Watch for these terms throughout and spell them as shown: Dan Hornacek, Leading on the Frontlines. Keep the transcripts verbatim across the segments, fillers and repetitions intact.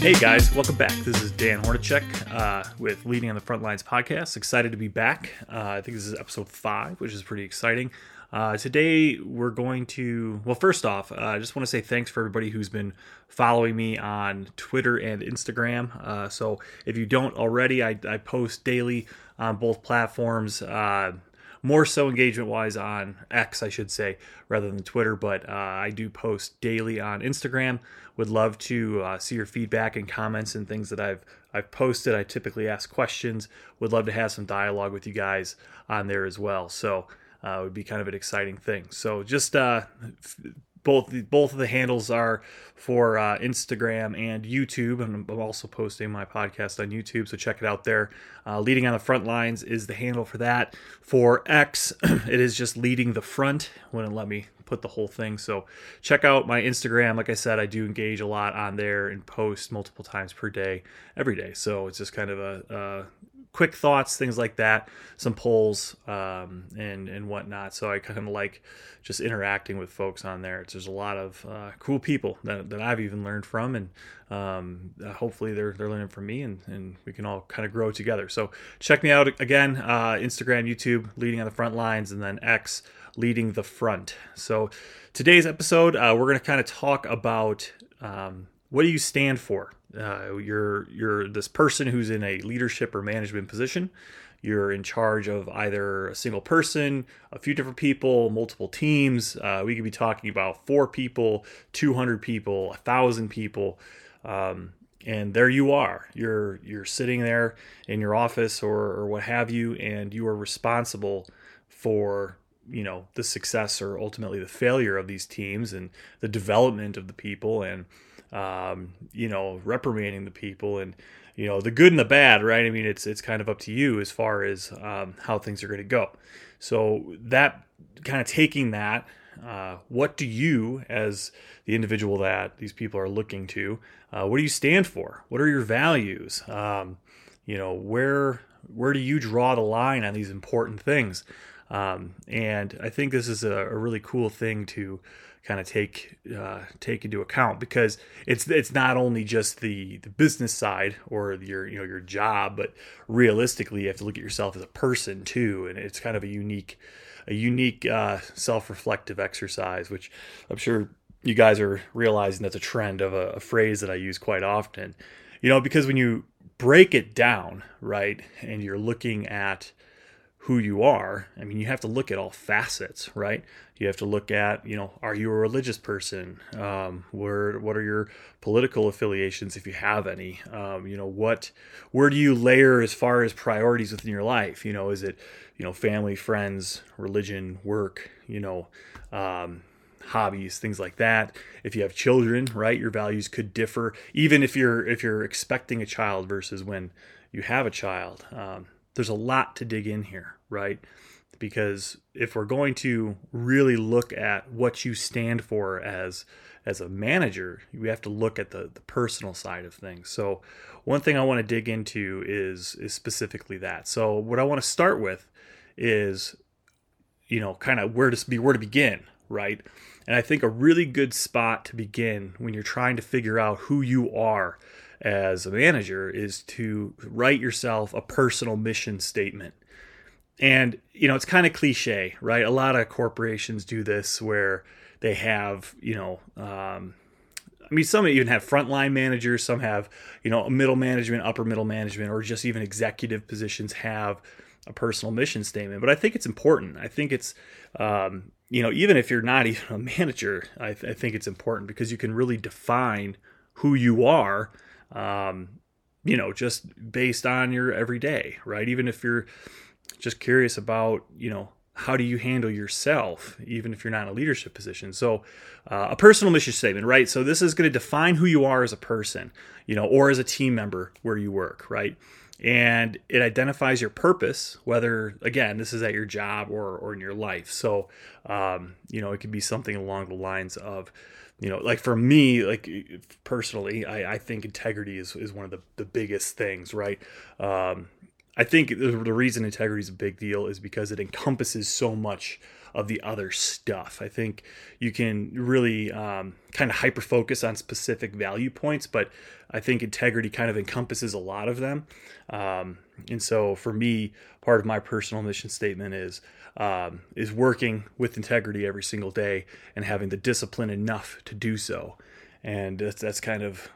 Hey guys, welcome back. This is Dan Hornacek uh, with Leading on the Frontlines podcast. Excited to be back. Uh, I think this is episode five, which is pretty exciting. Uh, today we're going to, well, first off, uh, I just want to say thanks for everybody who's been following me on Twitter and Instagram. Uh, so if you don't already, I, I post daily on both platforms. Uh, more so engagement-wise on X, I should say, rather than Twitter, but uh, I do post daily on Instagram. Would love to uh, see your feedback and comments and things that I've I've posted. I typically ask questions. Would love to have some dialogue with you guys on there as well. So uh, it would be kind of an exciting thing. So just uh, f- both both of the handles are for uh, Instagram and YouTube, and I'm also posting my podcast on YouTube, so check it out there. Uh, Leading on the Frontlines is the handle for that. For X, it is just Leading the Front. Wouldn't let me put the whole thing, so check out my Instagram. Like I said, I do engage a lot on there and post multiple times per day, every day. So it's just kind of a uh, quick thoughts, things like that, some polls um, and and whatnot. So I kind of like just interacting with folks on there. It's, there's a lot of uh, cool people that that I've even learned from, and um, hopefully they're they're learning from me, and, and we can all kind of grow together. So check me out again, uh, Instagram, YouTube, Leading on the Front Lines, and then X, Leading the Front. So today's episode, uh, we're going to kind of talk about um, what do you stand for? Uh, you're you're this person who's in a leadership or management position. You're in charge of either a single person, a few different people, multiple teams. Uh, we could be talking about four people, two hundred people, one thousand people. Um, and there you are. You're you're sitting there in your office or, or what have you, and you are responsible for, you know, the success or ultimately the failure of these teams and the development of the people and, um, you know, reprimanding the people and, you know, the good and the bad, right? I mean, it's, it's kind of up to you as far as, um, how things are going to go. So that kind of taking that, uh, what do you, as the individual that these people are looking to, uh, what do you stand for? What are your values? Um, you know, where, where do you draw the line on these important things? Um, and I think this is a, a really cool thing to kind of take uh, take into account, because it's it's not only just the, the business side or your you know your job, but realistically you have to look at yourself as a person too, and it's kind of a unique a unique uh, self-reflective exercise, which I'm sure you guys are realizing that's a trend of a, a phrase that I use quite often, you know, because when you break it down, right, and you're looking at who you are, I mean, you have to look at all facets, right? You have to look at, you know, are you a religious person? Um, where, what are your political affiliations, if you have any? Um, you know, what, where do you layer as far as priorities within your life? You know, is it, you know, family, friends, religion, work, you know, um, hobbies, things like that. If you have children, right, your values could differ, even if you're, if you're expecting a child versus when you have a child. Um, There's a lot to dig in here, right? Because if we're going to really look at what you stand for as as a manager, we have to look at the, the personal side of things. So one thing I want to dig into is is specifically that. So what I want to start with is, you know, kind of where to be where to begin, right? And I think a really good spot to begin when you're trying to figure out who you are as a manager is to write yourself a personal mission statement. And, you know, it's kind of cliche, right? A lot of corporations do this where they have, you know, um, I mean, some even have frontline managers, some have, you know, middle management, upper middle management, or just even executive positions have a personal mission statement. But I think it's important. I think it's, um, you know, even if you're not even a manager, I, th- I think it's important because you can really define who you are, Um, you know, just based on your everyday, right? Even if you're just curious about, you know, how do you handle yourself, even if you're not in a leadership position. So uh, a personal mission statement, right? So this is going to define who you are as a person, you know, or as a team member where you work, right? And it identifies your purpose, whether, again, this is at your job or, or in your life. So, um, you know, it could be something along the lines of, you know, like for me, like personally, I, I think integrity is, is one of the, the biggest things, right? Um, I think the reason integrity is a big deal is because it encompasses so much of the other stuff. I think you can really um, kind of hyper focus on specific value points, but I think integrity kind of encompasses a lot of them. Um, and so for me, part of my personal mission statement is um, is working with integrity every single day and having the discipline enough to do so. And that's, that's kind of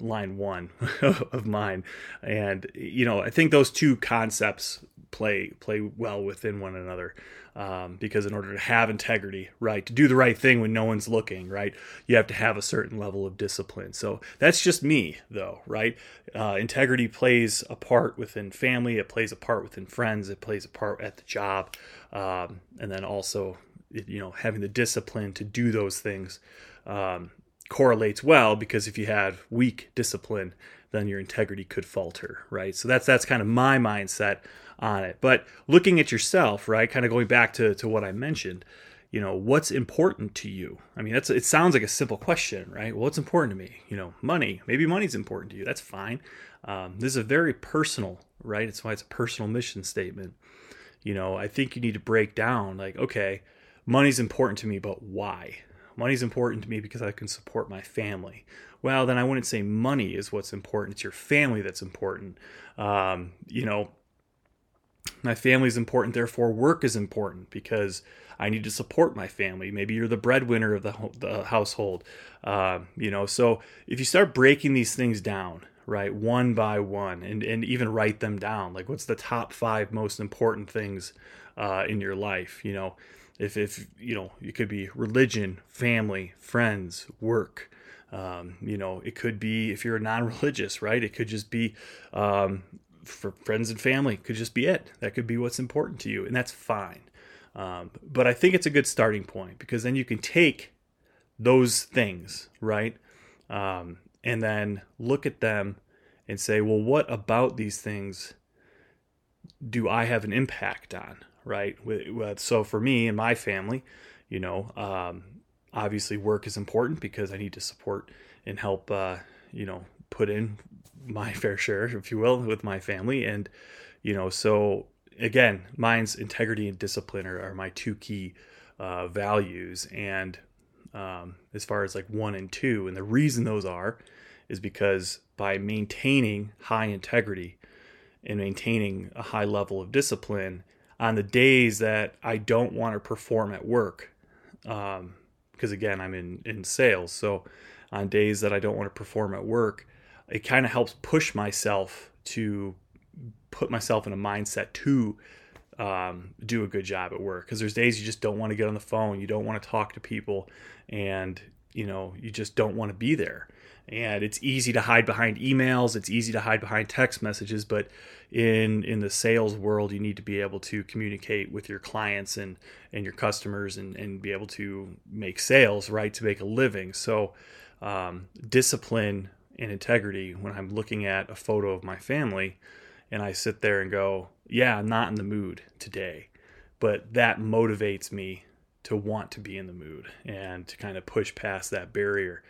line one of mine. And, you know, I think those two concepts play play well within one another, um, because in order to have integrity, right, to do the right thing when no one's looking, right, you have to have a certain level of discipline. So that's just me, though, right? Uh, integrity plays a part within family. It plays a part within friends. It plays a part at the job. Um, and then also, you know, having the discipline to do those things um, correlates well, because if you have weak discipline, then your integrity could falter, right? So that's that's kind of my mindset on it. But looking at yourself, right, kind of going back to, to what I mentioned, you know, what's important to you? I mean, that's it sounds like a simple question, right? Well, what's important to me? You know, money. Maybe money's important to you. That's fine. Um, this is a very personal, right? It's why it's a personal mission statement. You know, I think you need to break down, like, okay, money's important to me, but why? Money's important to me because I can support my family. Well, then I wouldn't say money is what's important. It's your family that's important. Um, you know, my family is important, therefore work is important because I need to support my family. Maybe you're the breadwinner of the, ho- the household. Um, you know, so if you start breaking these things down, right, one by one, and, and even write them down, like what's the top five most important things uh, in your life, you know, If, if, you know, it could be religion, family, friends, work. Um, you know, it could be, if you're non-religious, right? It could just be, um, for friends and family, it could just be it. That could be what's important to you, and that's fine. Um, but I think it's a good starting point, because then you can take those things, right? Um, and then look at them and say, well, what about these things do I have an impact on? Right. So for me and my family, you know, um, obviously work is important because I need to support and help, uh, you know, put in my fair share, if you will, with my family. And, you know, so again, mine's integrity and discipline are, are my two key uh, values. And um, as far as like one and two, and the reason those are is because by maintaining high integrity and maintaining a high level of discipline, on the days that I don't want to perform at work, um, because again, I'm in, in sales. So on days that I don't want to perform at work, it kind of helps push myself to put myself in a mindset to um, do a good job at work. Because there's days you just don't want to get on the phone. You don't want to talk to people, and you know, you just don't want to be there. And it's easy to hide behind emails. It's easy to hide behind text messages. But in in the sales world, you need to be able to communicate with your clients and, and your customers and, and be able to make sales, right, to make a living. So um, discipline and integrity, when I'm looking at a photo of my family and I sit there and go, yeah, I'm not in the mood today. But that motivates me to want to be in the mood and to kind of push past that barrier.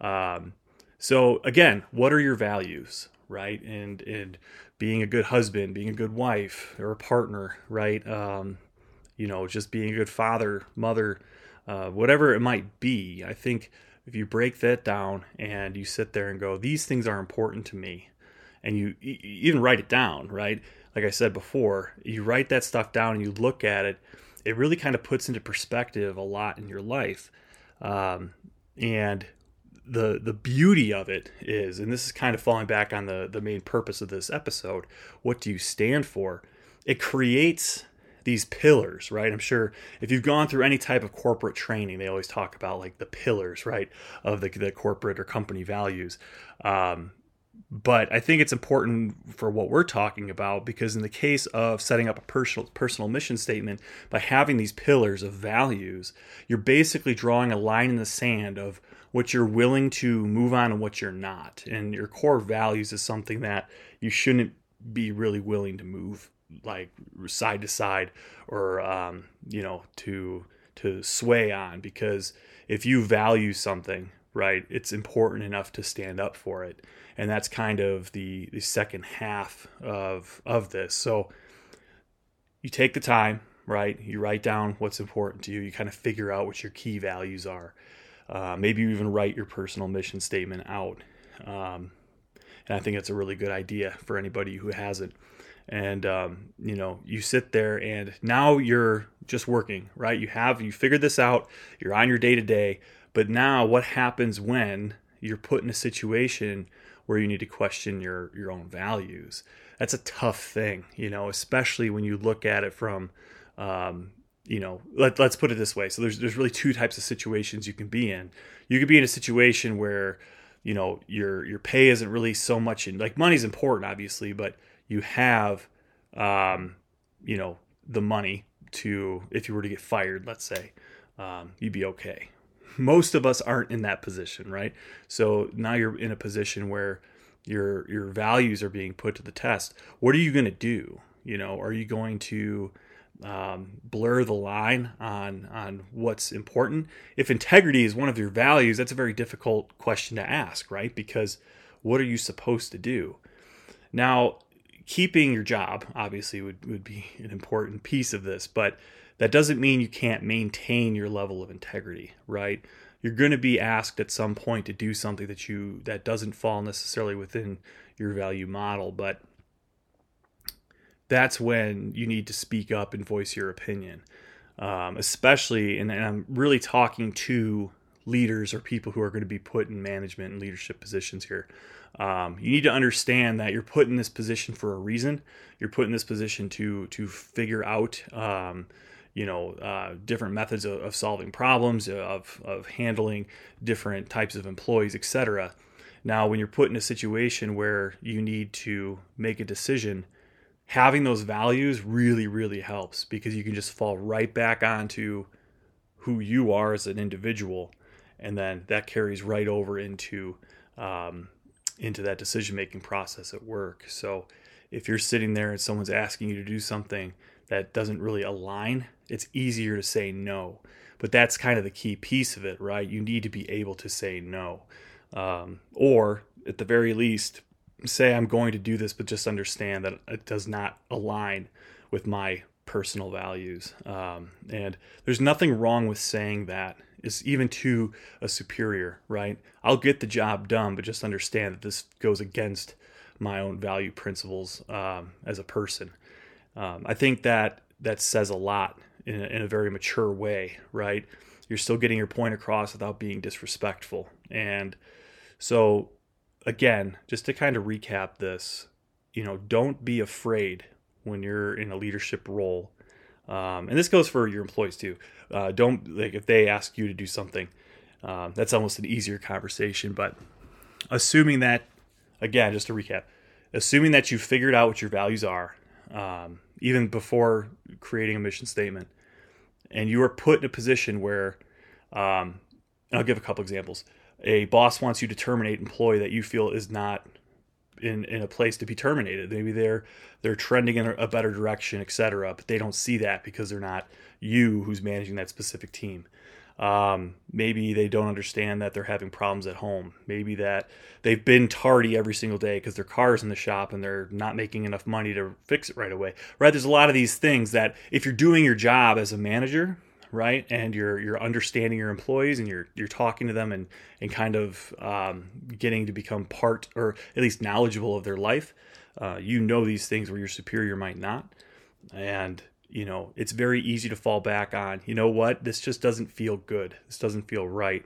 Um, So again, what are your values, right? And and being a good husband, being a good wife or a partner, right? Um, you know, just being a good father, mother, uh, whatever it might be. I think if you break that down and you sit there and go, these things are important to me, and you, you even write it down, right? Like I said before, you write that stuff down and you look at it. It really kind of puts into perspective a lot in your life, um, and. The the beauty of it is, and this is kind of falling back on the, the main purpose of this episode, what do you stand for? It creates these pillars, right? I'm sure if you've gone through any type of corporate training, they always talk about like the pillars, right, of the, the corporate or company values. Um, but I think it's important for what we're talking about, because in the case of setting up a personal personal mission statement, by having these pillars of values, you're basically drawing a line in the sand of what you're willing to move on and what you're not. And your core values is something that you shouldn't be really willing to move like side to side or, um, you know, to, to sway on, because if you value something, right? It's important enough to stand up for it. And that's kind of the, the second half of, of this. So you take the time, right? You write down what's important to you. You kind of figure out what your key values are. Uh, maybe you even write your personal mission statement out. Um, and I think that's a really good idea for anybody who hasn't. And, um, you know, you sit there and now you're just working, right? You have, you figured this out, you're on your day to day, but now what happens when you're put in a situation where you need to question your, your own values? That's a tough thing, you know, especially when you look at it from, um, you know, let, let's put it this way. So there's, there's really two types of situations you can be in. You could be in a situation where, you know, your, your pay isn't really so much in, like, money's important, obviously, but you have, um, you know, the money to, if you were to get fired, let's say, um, you'd be okay. Most of us aren't in that position, right? So now you're in a position where your, your values are being put to the test. What are you going to do? You know, are you going to, um, blur the line on, on what's important? If integrity is one of your values, that's a very difficult question to ask, right? Because what are you supposed to do? Now, keeping your job, obviously, would, would be an important piece of this, but that doesn't mean you can't maintain your level of integrity, right? You're going to be asked at some point to do something that you that doesn't fall necessarily within your value model, but that's when you need to speak up and voice your opinion, um, especially, and, and I'm really talking to leaders or people who are going to be put in management and leadership positions here. Um, you need to understand that you're put in this position for a reason. You're put in this position to to figure out, um, you know, uh, different methods of, of solving problems, of of handling different types of employees, et cetera. Now, when you're put in a situation where you need to make a decision, having those values really, really helps, because you can just fall right back onto who you are as an individual. And then that carries right over into um, into that decision-making process at work. So if you're sitting there and someone's asking you to do something that doesn't really align, it's easier to say no. But that's kind of the key piece of it, right? You need to be able to say no. Um, or at the very least, say, I'm going to do this, but just understand that it does not align with my personal values. Um, and there's nothing wrong with saying that. Is even to a superior, right? I'll get the job done, but just understand that this goes against my own value principles um, as a person. Um, I think that that says a lot in a, in a very mature way, right? You're still getting your point across without being disrespectful. And so, again, just to kind of recap this, you know, don't be afraid when you're in a leadership role. Um, and this goes for your employees too. Uh, don't, like, if they ask you to do something, um, that's almost an easier conversation. But assuming that, again, just to recap, assuming that you figured out what your values are, um, even before creating a mission statement, and you are put in a position where, um, I'll give a couple examples. A boss wants you to terminate an employee that you feel is not in, in a place to be terminated. Maybe they're they're trending in a better direction, et cetera, but they don't see that because they're not you who's managing that specific team. Um, maybe they don't understand that they're having problems at home. Maybe that they've been tardy every single day because their car's in the shop and they're not making enough money to fix it right away. Right? There's a lot of these things that if you're doing your job as a manager, right, and you're you're understanding your employees and you're you're talking to them and and kind of um, getting to become part or at least knowledgeable of their life. Uh, you know these things where your superior might not, and you know it's very easy to fall back on. You know what? This just doesn't feel good. This doesn't feel right.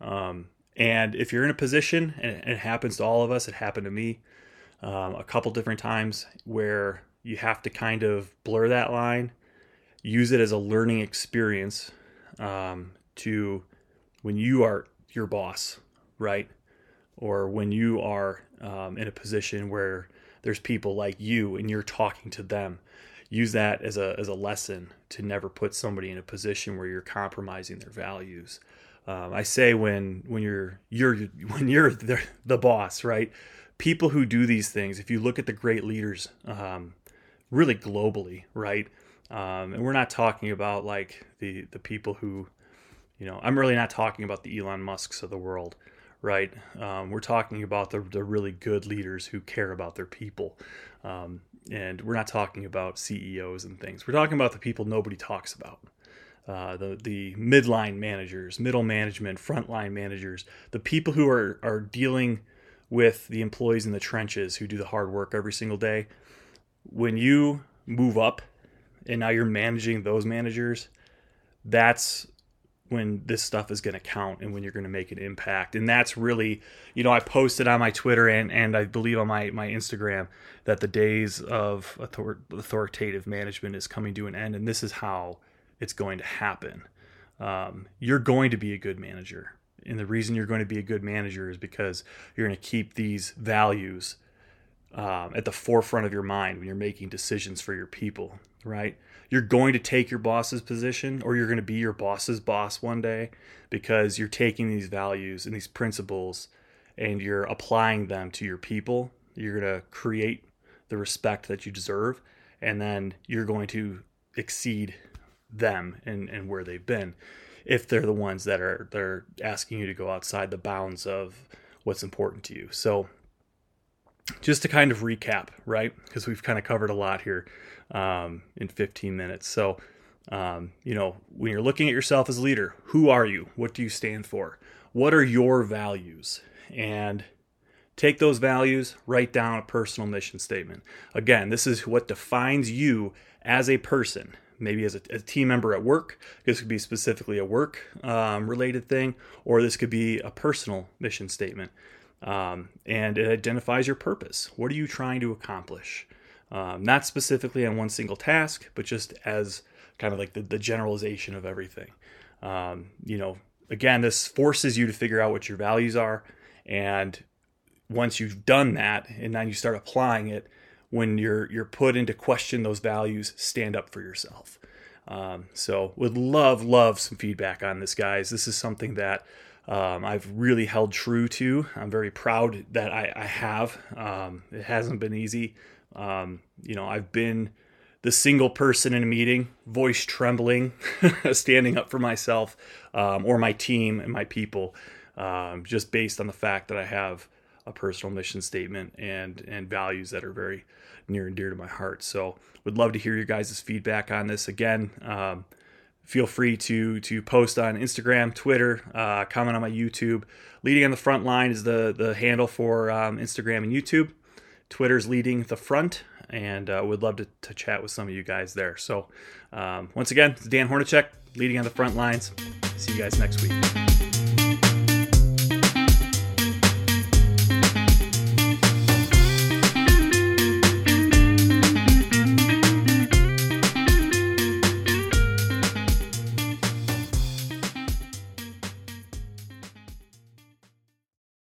Um, and if you're in a position, and it happens to all of us, it happened to me um, a couple different times where you have to kind of blur that line. Use it as a learning experience um, to when you are your boss, right? Or when you are um, in a position where there's people like you and you're talking to them. Use that as a as a lesson to never put somebody in a position where you're compromising their values. Um, I say when when you're you're when you're the, the boss, right? People who do these things. If you look at the great leaders, um, really globally, right? Um, and we're not talking about like the, the people who, You know, I'm really not talking about the Elon Musks of the world, right? Um, we're talking about the, the really good leaders who care about their people. Um, and we're not talking about C E Os and things. We're talking about the people nobody talks about. Uh, the the midline managers, middle management, frontline managers, the people who are, are dealing with the employees in the trenches who do the hard work every single day. When you move up and now you're managing those managers, that's when this stuff is going to count and when you're going to make an impact. And that's really, you know, I posted on my Twitter and, and I believe on my, my Instagram that the days of author- authoritative management is coming to an end. And this is how it's going to happen. Um, you're going to be a good manager. And the reason you're going to be a good manager is because you're going to keep these values Um, at the forefront of your mind when you're making decisions for your people, right? You're going to take your boss's position, or you're going to be your boss's boss one day, because you're taking these values and these principles and you're applying them to your people. You're going to create the respect that you deserve, and then you're going to exceed them and, and where they've been, if they're the ones that are they're asking you to go outside the bounds of what's important to you. So just to kind of recap, right? Because we've kind of covered a lot here um, in fifteen minutes. So, um, you know, when you're looking at yourself as a leader, who are you? What do you stand for? What are your values? And take those values, write down a personal mission statement. Again, this is what defines you as a person. Maybe as a, a team member at work. This could be specifically a work um, related thing, or this could be a personal mission statement. Um, and it identifies your purpose. What are you trying to accomplish? Um, not specifically on one single task, but just as kind of like the, the generalization of everything. Um, you know, again, this forces you to figure out what your values are. And once you've done that, and then you start applying it, when you're, you're put into question those values, stand up for yourself. Um, so would love, love some feedback on this, guys. This is something that Um, I've really held true to. I'm very proud that I, I have. Um, it hasn't been easy. Um, you know, I've been the single person in a meeting, voice trembling, standing up for myself um, or my team and my people, um, just based on the fact that I have a personal mission statement and and values that are very near and dear to my heart. So would love to hear your guys' feedback on this. Again, um, feel free to to post on Instagram, Twitter, uh, comment on my YouTube. Leading on the Front Line is the, the handle for um, Instagram and YouTube. Twitter's Leading the Front, and uh, would love to, to chat with some of you guys there. So um, once again, it's Dan Hornacek, Leading on the Front Lines. See you guys next week.